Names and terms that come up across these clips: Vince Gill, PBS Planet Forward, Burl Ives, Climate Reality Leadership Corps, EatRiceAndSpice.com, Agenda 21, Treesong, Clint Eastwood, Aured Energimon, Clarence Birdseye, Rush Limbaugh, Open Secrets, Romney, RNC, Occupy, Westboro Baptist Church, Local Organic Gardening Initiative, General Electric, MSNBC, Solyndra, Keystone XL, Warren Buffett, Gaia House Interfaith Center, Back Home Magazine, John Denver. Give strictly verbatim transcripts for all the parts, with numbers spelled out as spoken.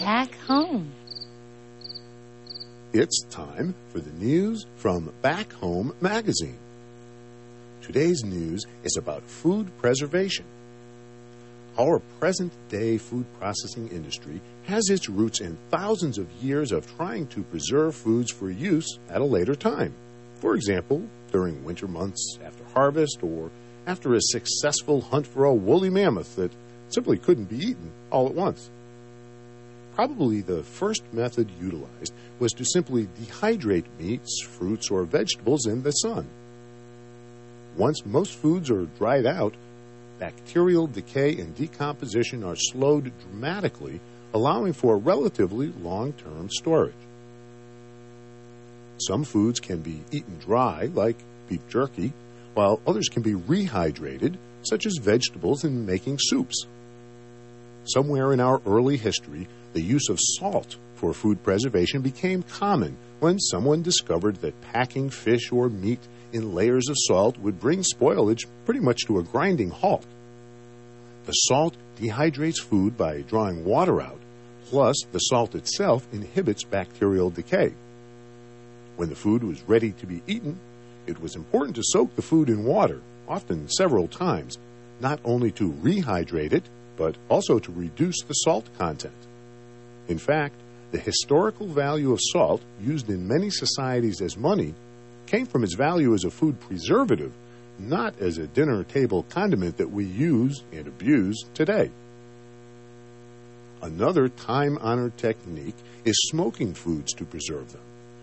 Back Home. It's time for the news from Back Home Magazine. Today's news is about food preservation. Our present-day food processing industry has its roots in thousands of years of trying to preserve foods for use at a later time. For example, during winter months after harvest or after a successful hunt for a woolly mammoth that simply couldn't be eaten all at once. Probably the first method utilized was to simply dehydrate meats, fruits, or vegetables in the sun. Once most foods are dried out, bacterial decay and decomposition are slowed dramatically, allowing for relatively long-term storage. Some foods can be eaten dry, like beef jerky, while others can be rehydrated, such as vegetables and making soups. Somewhere in our early history, the use of salt for food preservation became common when someone discovered that packing fish or meat in layers of salt would bring spoilage pretty much to a grinding halt. The salt dehydrates food by drawing water out, plus the salt itself inhibits bacterial decay. When the food was ready to be eaten, it was important to soak the food in water, often several times, not only to rehydrate it, but also to reduce the salt content. In fact, the historical value of salt, used in many societies as money, came from its value as a food preservative, not as a dinner table condiment that we use and abuse today. Another time-honored technique is smoking foods to preserve them,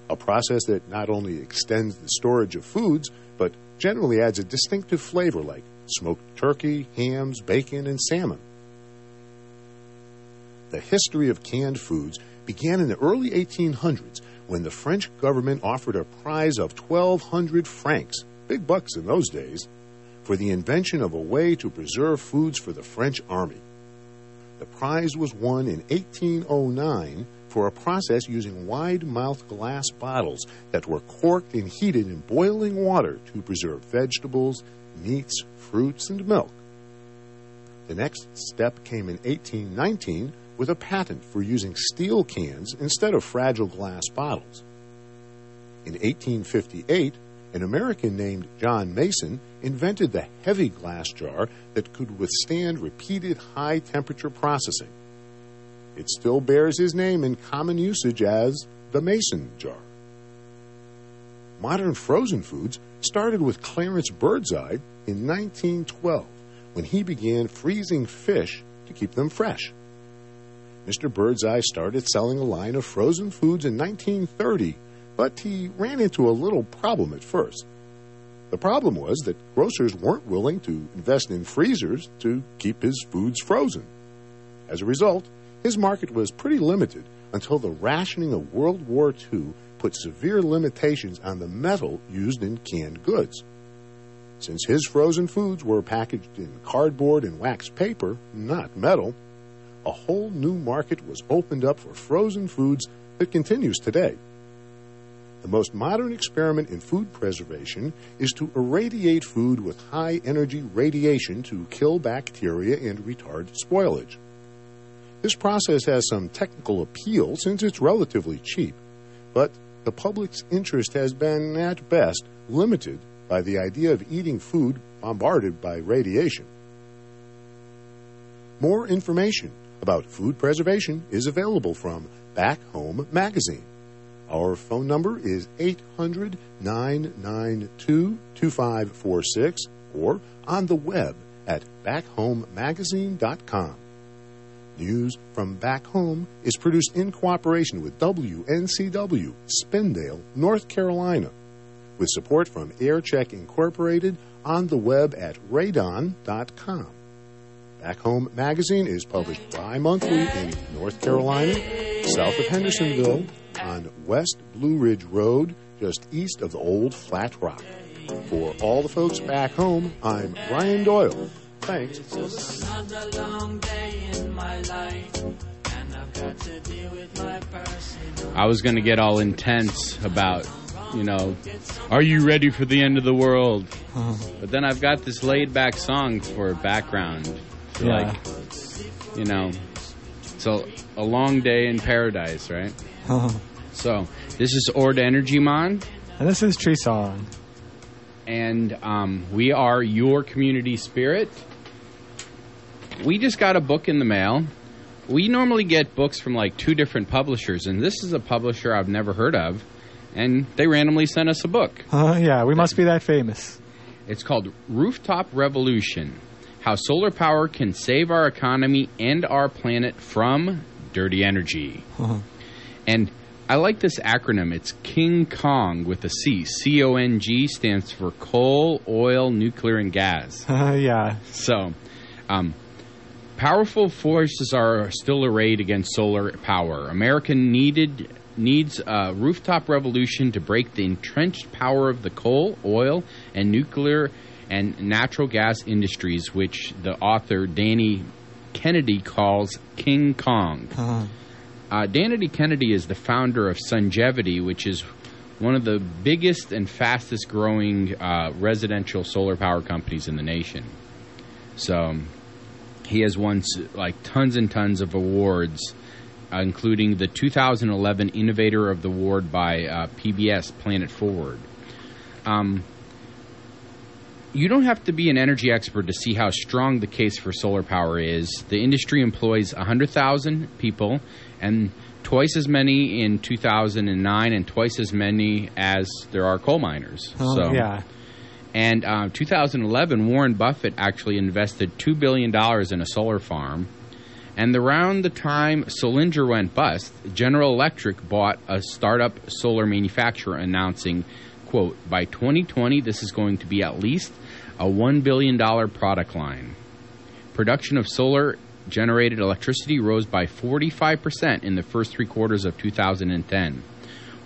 a process that not only extends the storage of foods, but generally adds a distinctive flavor like smoked turkey, hams, bacon, and salmon. The history of canned foods began in the early eighteen hundreds when the French government offered a prize of twelve hundred francs, big bucks in those days, for the invention of a way to preserve foods for the French army. The prize was won in eighteen oh nine for a process using wide-mouthed glass bottles that were corked and heated in boiling water to preserve vegetables, meats, fruits, and milk. The next step came in eighteen nineteen with a patent for using steel cans instead of fragile glass bottles. In eighteen fifty-eight, an American named John Mason invented the heavy glass jar that could withstand repeated high-temperature processing. It still bears his name in common usage as the Mason jar. Modern frozen foods started with Clarence Birdseye in nineteen twelve, when he began freezing fish to keep them fresh. Mister Birdseye started selling a line of frozen foods in nineteen thirty, but he ran into a little problem at first. The problem was that grocers weren't willing to invest in freezers to keep his foods frozen. As a result, his market was pretty limited until the rationing of World War Two put severe limitations on the metal used in canned goods. Since his frozen foods were packaged in cardboard and wax paper, not metal, a whole new market was opened up for frozen foods that continues today. The most modern experiment in food preservation is to irradiate food with high-energy radiation to kill bacteria and retard spoilage. This process has some technical appeal since it's relatively cheap, but the public's interest has been, at best, limited by the idea of eating food bombarded by radiation. More information about food preservation is available from Back Home Magazine. Our phone number is eight hundred, nine nine two, two five four six or on the web at back home magazine dot com. News from Back Home is produced in cooperation with W N C W, Spindale, North Carolina, with support from AirCheck Incorporated on the web at radon dot com. Back Home Magazine is published bi-monthly in North Carolina, south of Hendersonville, on West Blue Ridge Road, just east of the old Flat Rock. For all the folks back home, I'm Ryan Doyle. Thanks. It's just another long day in my life, and I've got to deal with my personal. I was going to get all intense about, you know, are you ready for the end of the world? But then I've got this laid-back song for background. Yeah. Like, you know, So a long day in paradise, right? So this is Aured Energimon. And this is Treesong. And um, we are Your Community Spirit. We just got a book in the mail. We normally get books from like two different publishers, and this is a publisher I've never heard of, and they randomly sent us a book. Uh, yeah, we must be that famous. It's called Rooftop Revolution, How Solar Power Can Save Our Economy and Our Planet from Dirty Energy. Uh-huh. And I like this acronym. It's King Kong with a C. C O N G stands for coal, oil, nuclear, and gas. Uh, yeah. So, um, powerful forces are still arrayed against solar power. America needed needs a rooftop revolution to break the entrenched power of the coal, oil, and nuclear and natural gas industries, which the author Danny Kennedy calls King Kong. Uh-huh. Uh, Danny Kennedy is the founder of Sungevity, which is one of the biggest and fastest growing uh, residential solar power companies in the nation. So he has won like tons and tons of awards, uh, including the two thousand eleven Innovator of the Award by uh, P B S Planet Forward. Um, You don't have to be an energy expert to see how strong the case for solar power is. The industry employs one hundred thousand people, and twice as many in two thousand nine and twice as many as there are coal miners. Oh, so, yeah. And uh, two thousand eleven, Warren Buffett actually invested two billion dollars in a solar farm. And around the time Solyndra went bust, General Electric bought a startup solar manufacturer, announcing, quote, by twenty twenty, this is going to be at least a one billion dollars product line. Production of solar-generated electricity rose by forty-five percent in the first three quarters of two thousand ten,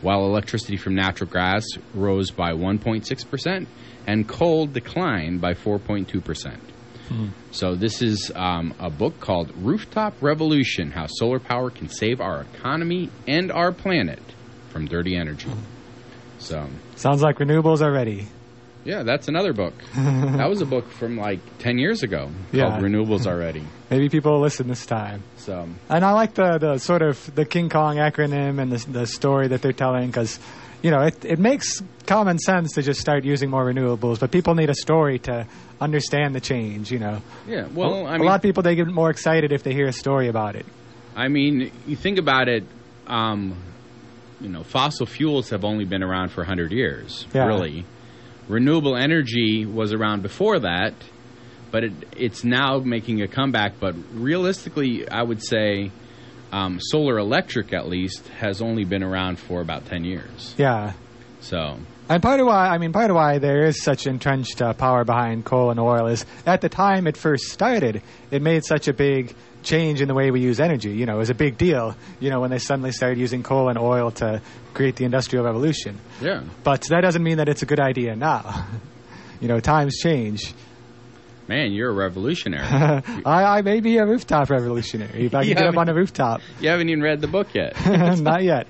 while electricity from natural gas rose by one point six percent and coal declined by four point two percent. Mm-hmm. So this is um, a book called Rooftop Revolution, How Solar Power Can Save Our Economy and Our Planet from Dirty Energy. Mm-hmm. So sounds like Renewables Are Ready. Yeah, that's another book. That was a book from like ten years ago called yeah. Renewables Are Ready. Maybe people will listen this time. So, and I like the, the sort of the King Kong acronym and the, the story that they're telling, because, you know, it, it makes common sense to just start using more renewables, but people need a story to understand the change, you know. Yeah, well, a, I mean, a lot of people, they get more excited if they hear a story about it. I mean, you think about it, um, you know, fossil fuels have only been around for one hundred years, yeah. really. Renewable energy was around before that, but it, it's now making a comeback. But realistically, I would say um, solar electric, at least, has only been around for about ten years. Yeah. So. And part of why, I mean, part of why there is such entrenched uh, power behind coal and oil is at the time it first started, it made such a big change in the way we use energy. You know, it was a big deal, you know, when they suddenly started using coal and oil to create the Industrial Revolution. Yeah. But that doesn't mean that it's a good idea now. You know, times change. Man, you're a revolutionary. I, I may be a rooftop revolutionary if I can get up on a rooftop. You haven't even read the book yet. Not yet.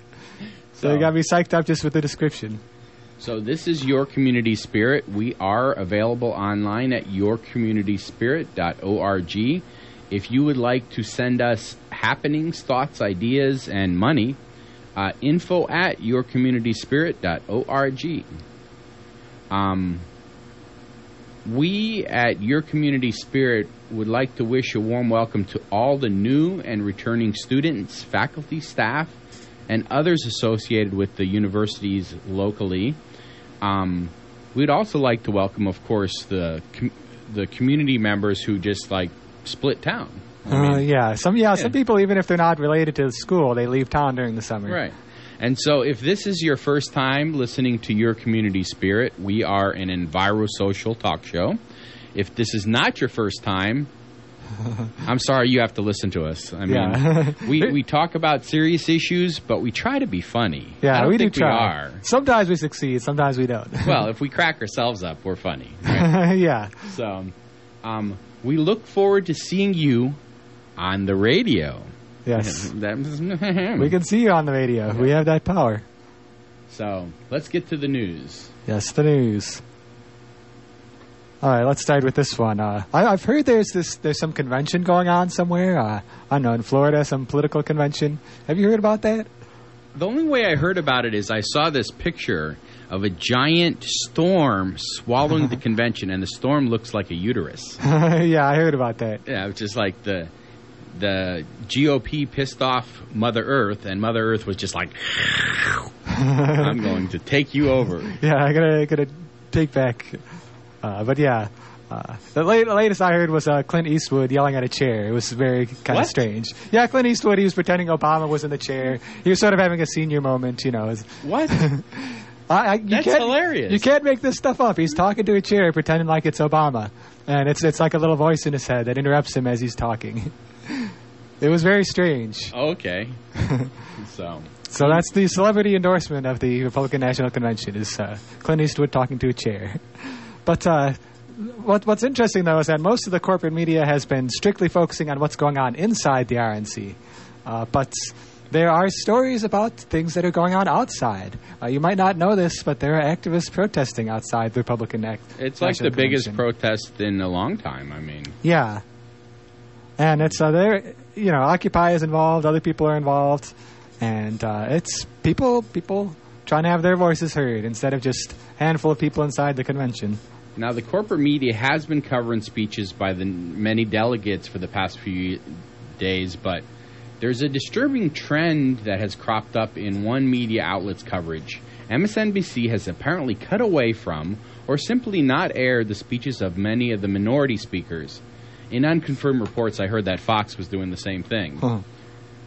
So, so you got to be psyched up just with the description. So this is Your Community Spirit. We are available online at your community spirit dot org. If you would like to send us happenings, thoughts, ideas, and money, uh, info at your community spirit dot org. Um, we at Your Community Spirit would like to wish a warm welcome to all the new and returning students, faculty, staff, and others associated with the universities locally. Um, we'd also like to welcome, of course, the com- the community members who just like split town. I mean, uh, yeah, some yeah, yeah, some people, even if they're not related to the school, they leave town during the summer. Right. And so if this is your first time listening to Your Community Spirit, we are an envirosocial talk show. If this is not your first time, I'm sorry you have to listen to us. I mean, yeah. we, we talk about serious issues, but we try to be funny. Yeah, I don't we think do try. We are. Sometimes we succeed, sometimes we don't. Well, if we crack ourselves up, we're funny. Right? Yeah. So, um... we look forward to seeing you on the radio. Yes. We can see you on the radio. Okay. We have that power. So let's get to the news. Yes, the news. All right, let's start with this one. Uh, I, I've heard there's this there's some convention going on somewhere. Uh, I don't know, in Florida, some political convention. Have you heard about that? The only way I heard about it is I saw this picture of a giant storm swallowing the convention, and the storm looks like a uterus. Yeah, I heard about that. Yeah, which is like the the G O P pissed off Mother Earth, and Mother Earth was just like, I'm going to take you over. Yeah, I gotta, gotta take back. Uh, but yeah, uh, the late, latest I heard was uh, Clint Eastwood yelling at a chair. It was very kind of strange. Yeah, Clint Eastwood, he was pretending Obama was in the chair. He was sort of having a senior moment, you know. Was, what? I, I, you That's can't, hilarious. You can't make this stuff up. He's talking to a chair pretending like it's Obama. And it's it's like a little voice in his head that interrupts him as he's talking. It was very strange. Okay. so so that's the celebrity endorsement of the Republican National Convention is uh, Clint Eastwood talking to a chair. But uh, what, what's interesting, though, is that most of the corporate media has been strictly focusing on what's going on inside the R N C. Uh, but there are stories about things that are going on outside. Uh, you might not know this, but there are activists protesting outside the Republican Act. It's like the Convention. Biggest protest in a long time, I mean. Yeah. And it's uh, there, you know, Occupy is involved, other people are involved, and uh, it's people, people... trying to have their voices heard instead of just a handful of people inside the convention. Now, the corporate media has been covering speeches by the many delegates for the past few days, but there's a disturbing trend that has cropped up in one media outlet's coverage. M S N B C has apparently cut away from or simply not aired the speeches of many of the minority speakers. In unconfirmed reports, I heard that Fox was doing the same thing. Huh.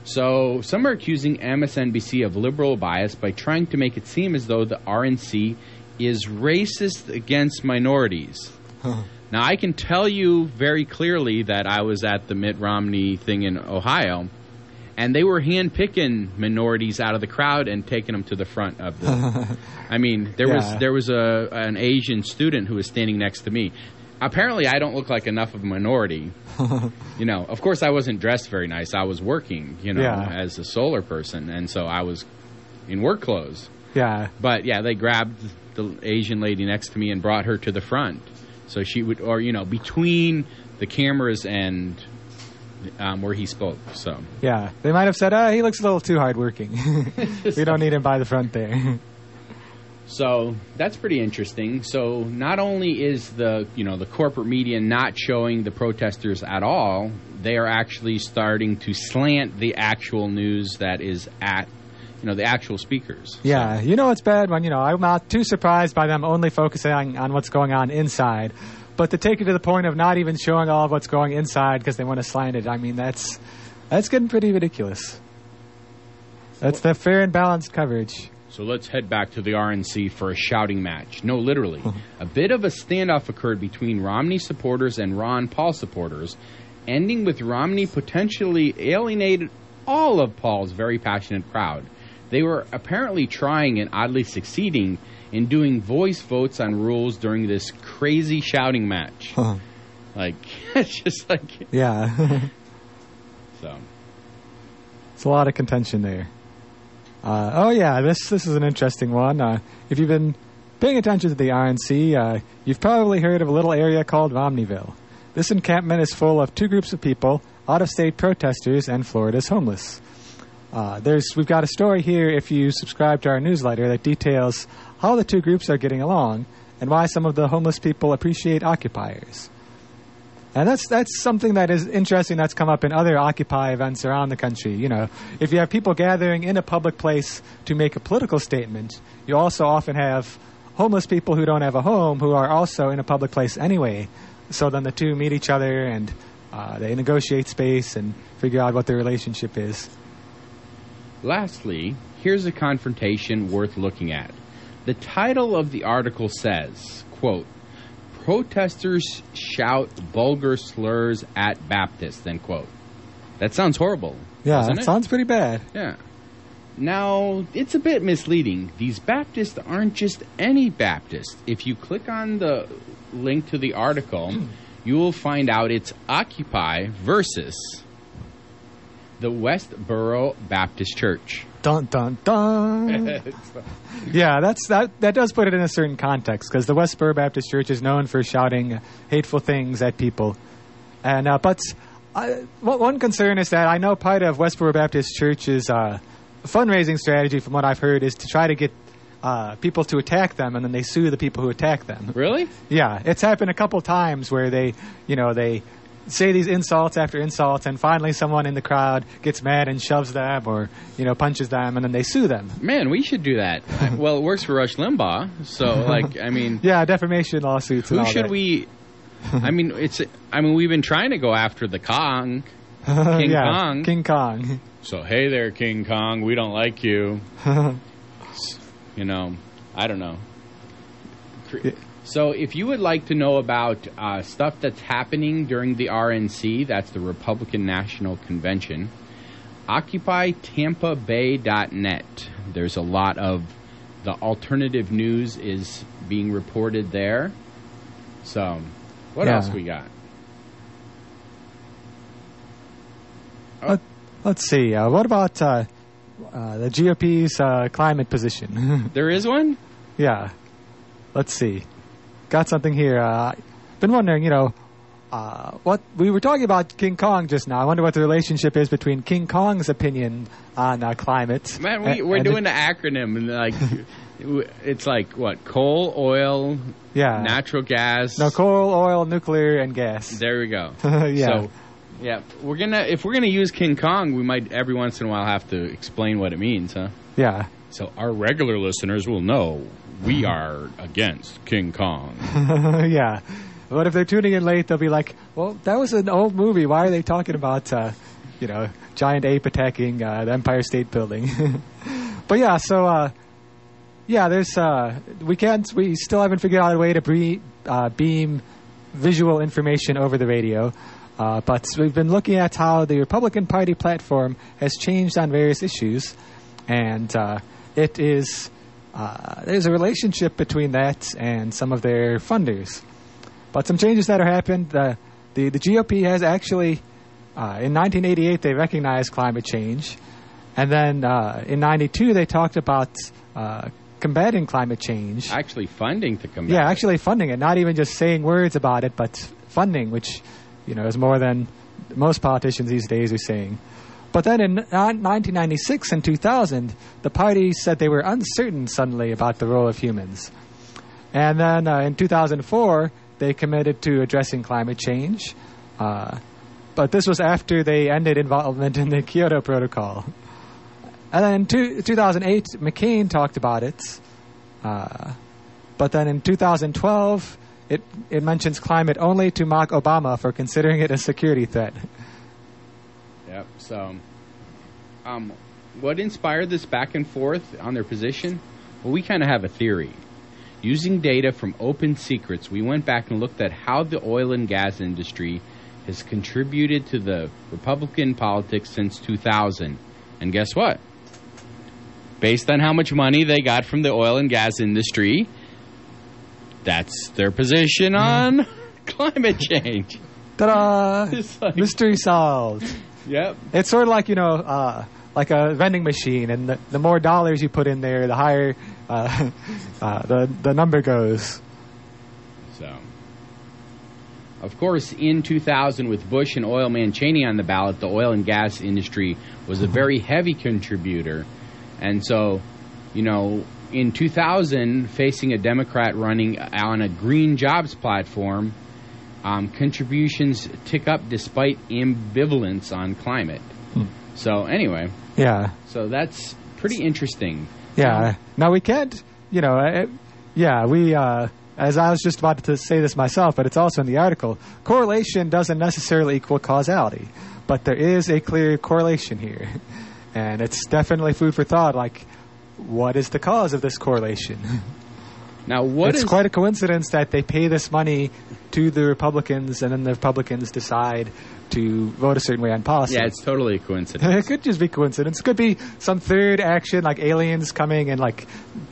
So some are accusing M S N B C of liberal bias by trying to make it seem as though the R N C is racist against minorities. Huh. Now, I can tell you very clearly that I was at the Mitt Romney thing in Ohio, and they were hand-picking minorities out of the crowd and taking them to the front of the... I mean, there yeah. was there was a an Asian student who was standing next to me. Apparently, I don't look like enough of a minority. You know, of course, I wasn't dressed very nice. I was working, you know, yeah. as a solar person. And so I was in work clothes. Yeah. But, yeah, they grabbed the Asian lady next to me and brought her to the front. So she would, or, you know, between the cameras and um, where he spoke. So, yeah, they might have said, oh, he looks a little too hardworking. We don't need him by the front there. So that's pretty interesting. So not only is the, you know, the corporate media not showing the protesters at all, they are actually starting to slant the actual news that is at, you know, the actual speakers. Yeah, so. You know it's bad when, you know, I'm not too surprised by them only focusing on, on what's going on inside. But to take it to the point of not even showing all of what's going inside because they want to slant it, I mean, that's that's getting pretty ridiculous. That's the fair and balanced coverage. So let's head back to the R N C for a shouting match. No, literally. A bit of a standoff occurred between Romney supporters and Ron Paul supporters, ending with Romney potentially alienated all of Paul's very passionate crowd. They were apparently trying and oddly succeeding in doing voice votes on rules during this crazy shouting match. Huh. Like, it's just like... Yeah. So. It's a lot of contention there. Uh, oh, yeah, this this is an interesting one. Uh, if you've been paying attention to the R N C, uh, you've probably heard of a little area called Romneyville. This encampment is full of two groups of people, out-of-state protesters and Florida's homeless. Uh, there's We've got a story here, if you subscribe to our newsletter, that details how the two groups are getting along and why some of the homeless people appreciate occupiers. And that's that's something that is interesting that's come up in other Occupy events around the country. You know, if you have people gathering in a public place to make a political statement, you also often have homeless people who don't have a home who are also in a public place anyway. So then the two meet each other and uh, they negotiate space and figure out what their relationship is. Lastly, here's a confrontation worth looking at. The title of the article says, quote, "Protesters shout vulgar slurs at Baptists," end quote. That sounds horrible. Yeah, doesn't it? Sounds pretty bad. Yeah. Now, it's a bit misleading. These Baptists aren't just any Baptists. If you click on the link to the article, you will find out it's Occupy versus... the Westboro Baptist Church. Dun, dun, dun. Yeah, that's that, that does put it in a certain context, because the Westboro Baptist Church is known for shouting hateful things at people. And uh, But uh, one concern is that I know part of Westboro Baptist Church's uh, fundraising strategy, from what I've heard, is to try to get uh, people to attack them, and then they sue the people who attack them. Really? Yeah. It's happened a couple times where they, you know, they... say these insults after insults, and finally someone in the crowd gets mad and shoves them or, you know, punches them, and then they sue them. Man, we should do that. Well, it works for Rush Limbaugh, so, like, I mean... Yeah, defamation lawsuits and all that. Who should we... I mean, it's... I mean, we've been trying to go after the Kong. King yeah, Kong. King Kong. So, hey there, King Kong, we don't like you. You know, I don't know. Cre- So if you would like to know about uh, stuff that's happening during the R N C, that's the Republican National Convention, Occupy Tampa Bay dot net. There's a lot of the alternative news is being reported there. So what yeah. else we got? Oh. Let, let's see. Uh, what about uh, uh, the G O P's uh, climate position? There is one? Yeah. Let's see. Got something here. I've uh, been wondering, you know, uh, what we were talking about King Kong just now. I wonder what the relationship is between King Kong's opinion on uh, climate. Man, we, and, we're and doing it, the acronym. And like, it's like, what, coal, oil, yeah. natural gas. No, coal, oil, nuclear, and gas. There we go. Yeah. So, yeah, we're gonna if we're going to use King Kong, we might every once in a while have to explain what it means, huh? Yeah. So our regular listeners will know. We are against King Kong. Yeah. But if they're tuning in late, they'll be like, well, that was an old movie. Why are they talking about, uh, you know, giant ape attacking uh, the Empire State Building? But, yeah, so, uh, yeah, there's, uh, we can't, we still haven't figured out a way to bre- uh, beam visual information over the radio. Uh, but we've been looking at how the Republican Party platform has changed on various issues. And uh, it is... Uh, there's a relationship between that and some of their funders. But some changes that have happened, uh, the, the G O P has actually, uh, in nineteen eighty-eight, they recognized climate change. And then uh, in ninety-two, they talked about uh, combating climate change. Actually funding to combat it. Yeah, actually funding it. Not even just saying words about it, but funding, which, you know, is more than most politicians these days are saying. But then in nineteen ninety-six and two thousand, the party said they were uncertain suddenly about the role of humans. And then uh, in two thousand four, they committed to addressing climate change. Uh, but this was after they ended involvement in the Kyoto Protocol. And then in two, two thousand eight, McCain talked about it. Uh, but then in two thousand twelve, it, it mentions climate only to mock Obama for considering it a security threat. Yep. So, um, what inspired this back and forth on their position? Well, we kind of have a theory. Using data from Open Secrets, we went back and looked at how the oil and gas industry has contributed to the Republican politics since two thousand. And guess what? Based on how much money they got from the oil and gas industry, that's their position on mm. climate change. Ta-da! Like, mystery solved. Yep. It's sort of like, you know, uh, like a vending machine, and the, the more dollars you put in there, the higher uh, uh, the the number goes. So, of course, in two thousand, with Bush and oil man Cheney on the ballot, the oil and gas industry was a very heavy contributor. And so, you know, in two thousand, facing a Democrat running on a green jobs platform, Um, contributions tick up despite ambivalence on climate. Hmm. So anyway, yeah. So that's pretty interesting. Yeah. Um, now we can't, you know, it, yeah. We, uh, as I was just about to say this myself, but it's also in the article. Correlation doesn't necessarily equal causality, but there is a clear correlation here, and it's definitely food for thought. Like, what is the cause of this correlation? Now, what it's is quite a coincidence that they pay this money to the Republicans, and then the Republicans decide to vote a certain way on policy. Yeah, it's totally a coincidence. It could just be coincidence. It could be some third action, like aliens coming and like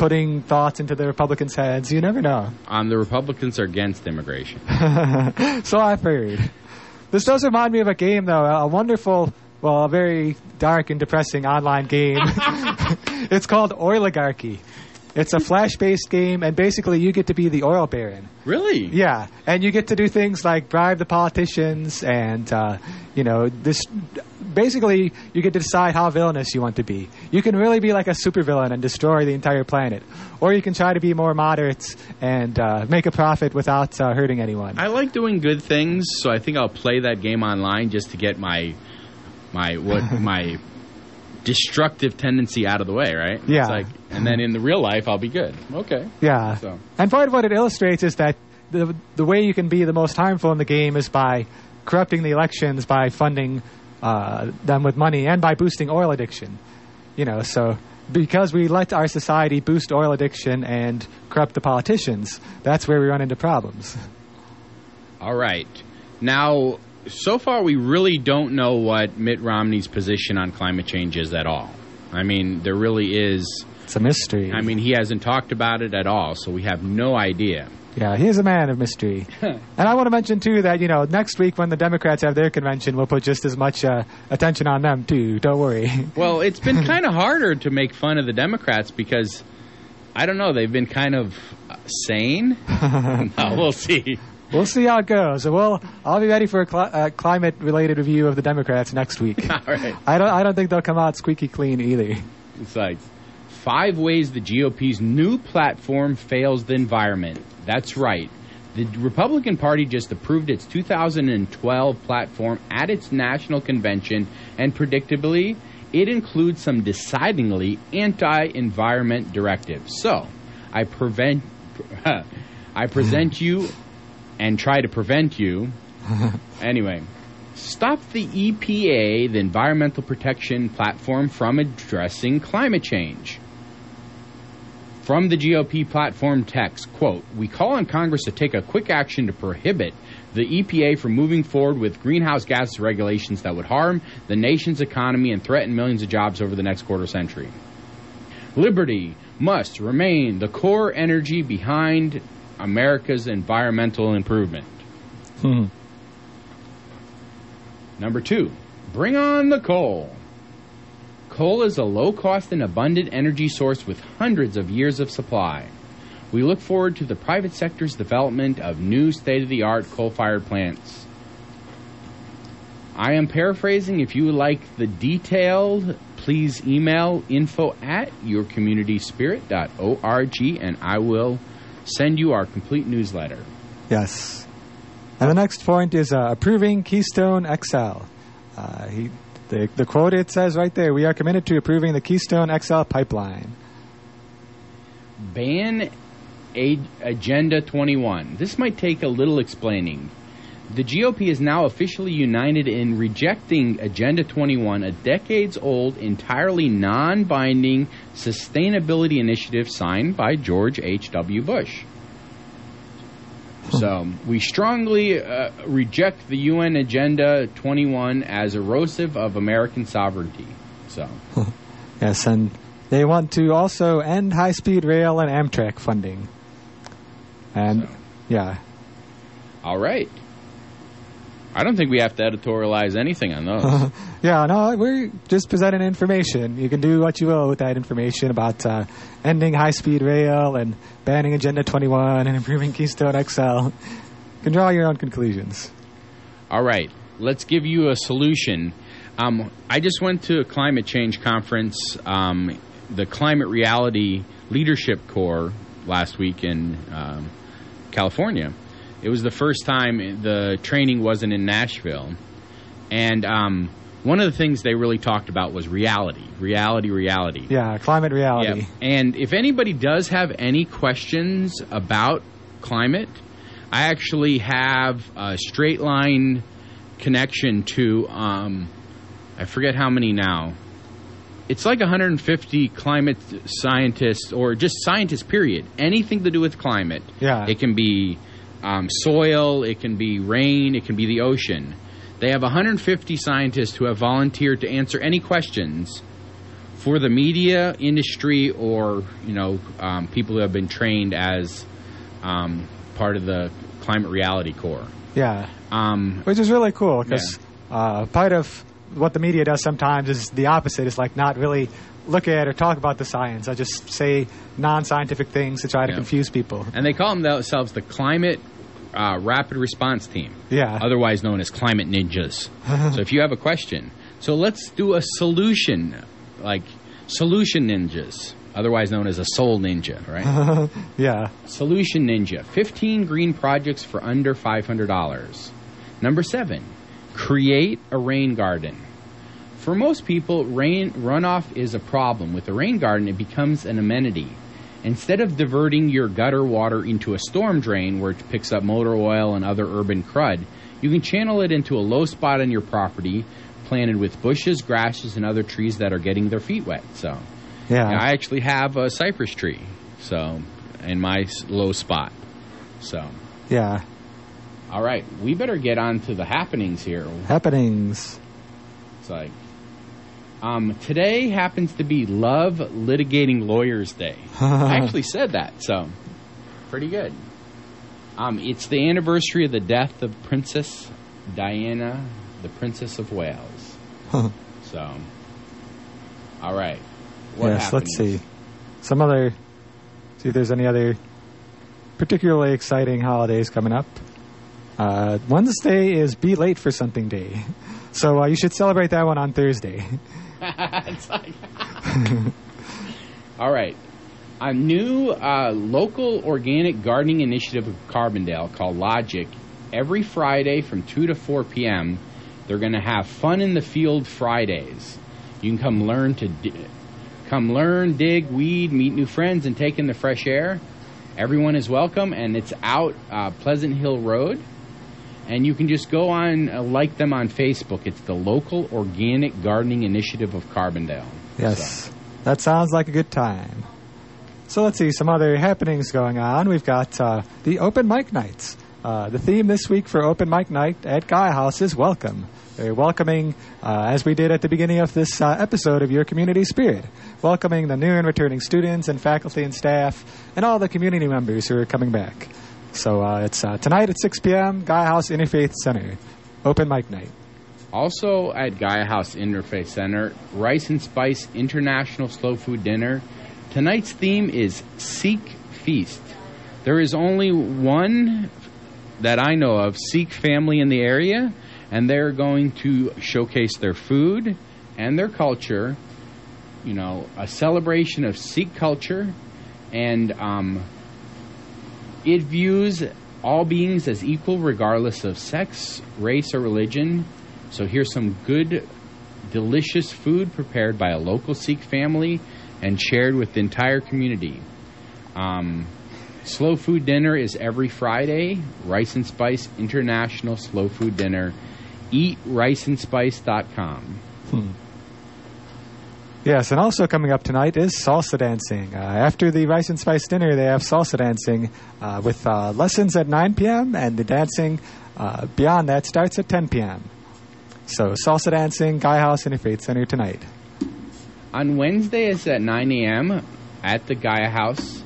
putting thoughts into the Republicans' heads. You never know. Um, the Republicans are against immigration. So I've heard. This does remind me of a game, though, a wonderful well, a very dark and depressing online game. It's called Oligarchy. It's a flash-based game, and basically you get to be the oil baron. Really? Yeah, and you get to do things like bribe the politicians, and uh, you know, this. Basically, you get to decide how villainous you want to be. You can really be like a supervillain and destroy the entire planet, or you can try to be more moderate and uh, make a profit without uh, hurting anyone. I like doing good things, so I think I'll play that game online just to get my my what my. destructive tendency out of the way, right? Yeah. It's like, and then in the real life, I'll be good. Okay. Yeah. So. And part of what it illustrates is that the the way you can be the most harmful in the game is by corrupting the elections, by funding uh, them with money, and by boosting oil addiction. You know, so because we let our society boost oil addiction and corrupt the politicians, that's where we run into problems. All right. Now... So far, we really don't know what Mitt Romney's position on climate change is at all. I mean, there really is... It's a mystery. I mean, he hasn't talked about it at all, so we have no idea. Yeah, he's a man of mystery. And I want to mention, too, that, you know, next week when the Democrats have their convention, we'll put just as much uh, attention on them, too. Don't worry. Well, it's been kind of harder to make fun of the Democrats because, I don't know, they've been kind of sane. No, we'll see. We'll see how it goes. We'll, I'll be ready for a cl- uh, climate-related review of the Democrats next week. All right. I don't, I don't think they'll come out squeaky clean either. It's like five ways the G O P's new platform fails the environment. That's right. The Republican Party just approved its two thousand twelve platform at its national convention, and predictably, it includes some decidingly anti-environment directives. So, I prevent, I present you... and try to prevent you. Anyway, stop the E P A, the Environmental Protection Platform, from addressing climate change. From the G O P platform text, quote, we call on Congress to take a quick action to prohibit the E P A from moving forward with greenhouse gas regulations that would harm the nation's economy and threaten millions of jobs over the next quarter century. Liberty must remain the core energy behind America's environmental improvement. Hmm. Number two, bring on the coal. Coal is a low-cost and abundant energy source with hundreds of years of supply. We look forward to the private sector's development of new state-of-the-art coal-fired plants. I am paraphrasing. If you would like the detailed, please email info at your community spirit dot org, and I will send you our complete newsletter. Yes. And the next point is uh, approving Keystone X L. Uh, he, the, the quote, it says right there, we are committed to approving the Keystone X L pipeline. Ban a- Agenda twenty-one. This might take a little explaining. The G O P is now officially united in rejecting Agenda twenty-one, a decades-old, entirely non-binding sustainability initiative signed by George H W Bush. So, we strongly uh, reject the U N Agenda twenty-one as erosive of American sovereignty. So, yes, and they want to also end high-speed rail and Amtrak funding. And, so. yeah. All right. I don't think we have to editorialize anything on those. Uh, yeah, no, we're just presenting information. You can do what you will with that information about uh, ending high-speed rail and banning Agenda twenty-one and improving Keystone X L. You can draw your own conclusions. All right, let's give you a solution. Um, I just went to a climate change conference, um, the Climate Reality Leadership Corps, last week in um, California. It was the first time the training wasn't in Nashville. And um, one of the things they really talked about was reality, reality, reality. Yeah, climate reality. Yeah. And if anybody does have any questions about climate, I actually have a straight line connection to, um, I forget how many now. It's like one hundred fifty climate scientists, or just scientists, period. Anything to do with climate. Yeah. It can be... Um, soil, it can be rain, it can be the ocean. They have one hundred fifty scientists who have volunteered to answer any questions for the media, industry, or, you know, um, people who have been trained as um, part of the Climate Reality Corps. Yeah. Um, Which is really cool because yeah. uh, part of what the media does sometimes is the opposite. It's like not really look at or talk about the science. I just say non-scientific things to try to yeah. confuse people. And they call themselves the Climate uh, Rapid Response Team, yeah. otherwise known as Climate Ninjas. So if you have a question, so let's do a solution, like Solution Ninjas, otherwise known as a Soul Ninja, right? yeah. Solution Ninja, fifteen green projects for under five hundred dollars. Number seven, create a rain garden. For most people, rain runoff is a problem. With a rain garden, it becomes an amenity. Instead of diverting your gutter water into a storm drain where it picks up motor oil and other urban crud, you can channel it into a low spot on your property planted with bushes, grasses, and other trees that are getting their feet wet. So, yeah, I actually have a cypress tree, so in my low spot. So, yeah. All right, we better get on to the happenings here. Happenings. It's like. Um, today happens to be Love Litigating Lawyers Day. I actually said that, so pretty good. Um, it's the anniversary of the death of Princess Diana, the Princess of Wales. So, all right. What yes, happened? Let's see. Some other, see if there's any other particularly exciting holidays coming up. Uh, Wednesday is Be Late for Something Day. So uh, you should celebrate that one on Thursday. It's like All right. A new uh, local organic gardening initiative of Carbondale called Logic. Every Friday from two to four p.m., they're going to have Fun in the Field Fridays. You can come learn to di- come learn, dig, weed, meet new friends, and take in the fresh air. Everyone is welcome, and it's out uh, Pleasant Hill Road. And you can just go on, uh, like them on Facebook. It's the Local Organic Gardening Initiative of Carbondale. Yes, so. That sounds like a good time. So let's see, some other happenings going on. We've got uh, the Open Mic Nights. Uh, the theme this week for Open Mic Night at Gaia House is welcome. Very welcoming, uh, as we did at the beginning of this uh, episode of Your Community Spirit. Welcoming the new and returning students and faculty and staff and all the community members who are coming back. So uh, it's uh, tonight at six p.m., Gaia House Interfaith Center, Open Mic Night. Also at Gaia House Interfaith Center, Rice and Spice International Slow Food Dinner. Tonight's theme is Sikh Feast. There is only one that I know of, Sikh family in the area, and they're going to showcase their food and their culture, you know, a celebration of Sikh culture, and um, it views all beings as equal regardless of sex, race, or religion. So here's some good, delicious food prepared by a local Sikh family and shared with the entire community. Um, Slow Food Dinner is every Friday, Rice and Spice International Slow Food Dinner, eat rice and spice dot com. Hmm. Yes, and also coming up tonight is salsa dancing. Uh, after the Rice and Spice dinner, they have salsa dancing uh, with uh, lessons at nine p.m. and the dancing uh, beyond that starts at ten p.m. So salsa dancing, Guy House Interfaith Center tonight. On Wednesday, it's at nine a.m. at the Gaia House.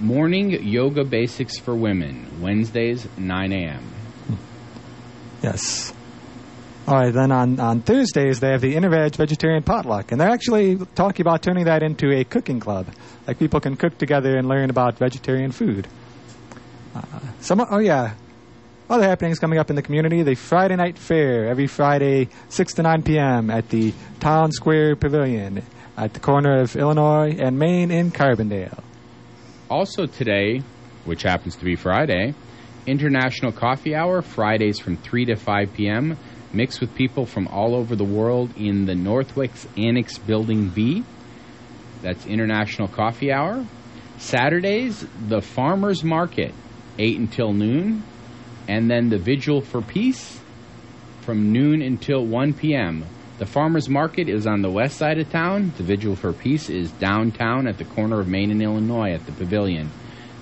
Morning Yoga Basics for Women, Wednesdays, nine a.m. Yes. All right, then on, on Thursdays, they have the InterVeg Vegetarian Potluck, and they're actually talking about turning that into a cooking club. Like, people can cook together and learn about vegetarian food. Uh, some, oh, yeah. Other happenings coming up in the community, the Friday Night Fair, every Friday, six to nine p.m. at the Town Square Pavilion at the corner of Illinois and Maine in Carbondale. Also today, which happens to be Friday, International Coffee Hour, Fridays from three to five p.m., mixed with people from all over the world in the Northwick's Annex Building B. That's International Coffee Hour. Saturdays, the Farmer's Market, eight until noon. And then the Vigil for Peace from noon until one p.m. The Farmer's Market is on the west side of town. The Vigil for Peace is downtown at the corner of Maine and Illinois at the Pavilion.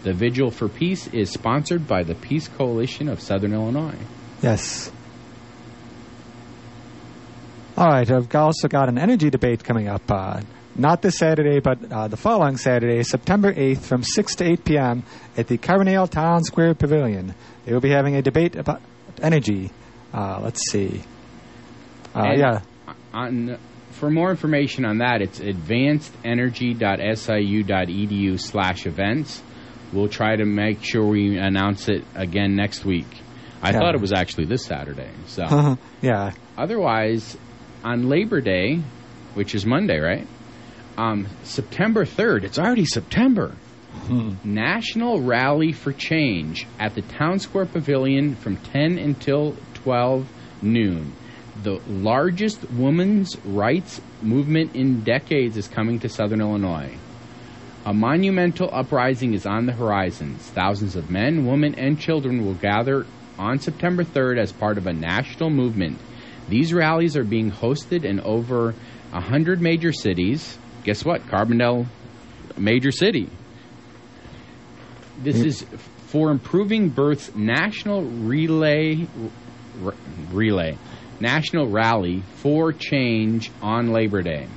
The Vigil for Peace is sponsored by the Peace Coalition of Southern Illinois. Yes. All right, I've also got an energy debate coming up, uh, not this Saturday, but uh, the following Saturday, September eighth, from six to eight p.m. at the Carbondale Town Square Pavilion. They will be having a debate about energy. Uh, let's see. Uh, yeah. on, for more information on that, it's advancedenergy.S I U dot edu slash events. We'll try to make sure we announce it again next week. I yeah. thought it was actually this Saturday. So yeah. Otherwise, on Labor Day, which is Monday, right? Um, September third. It's already September. Hmm. National Rally for Change at the Town Square Pavilion from ten until twelve noon. The largest women's rights movement in decades is coming to Southern Illinois. A monumental uprising is on the horizons. Thousands of men, women, and children will gather on September third as part of a national movement. These rallies are being hosted in over one hundred major cities. Guess what? Carbondale, major city. This is for Improving Birth's National Relay r- Relay National Rally for Change on Labor Day.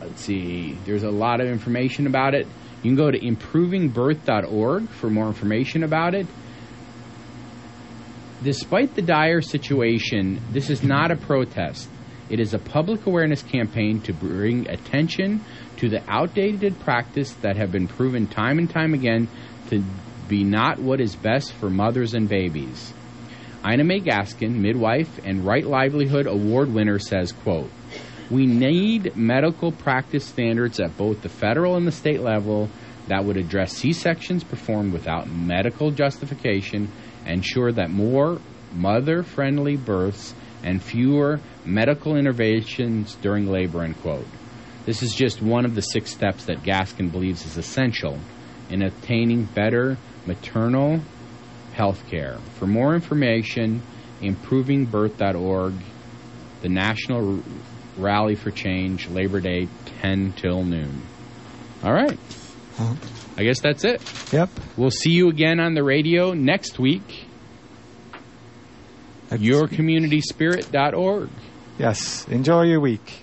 Let's see. There's a lot of information about it. You can go to improving birth dot org for more information about it. Despite the dire situation, this is not a protest. It is a public awareness campaign to bring attention to the outdated practice that have been proven time and time again to be not what is best for mothers and babies. Ina Mae Gaskin, midwife and Right Livelihood Award winner, says, quote, "We need medical practice standards at both the federal and the state level that would address C-sections performed without medical justification, ensure that more mother-friendly births and fewer medical interventions during labor," end quote. This is just one of the six steps that Gaskin believes is essential in obtaining better maternal health care. For more information, improving birth dot org, the National Rally for Change, Labor Day, ten till noon. All right. Huh? I guess that's it. Yep. We'll see you again on the radio next week. your community spirit dot org. Yes. Enjoy your week.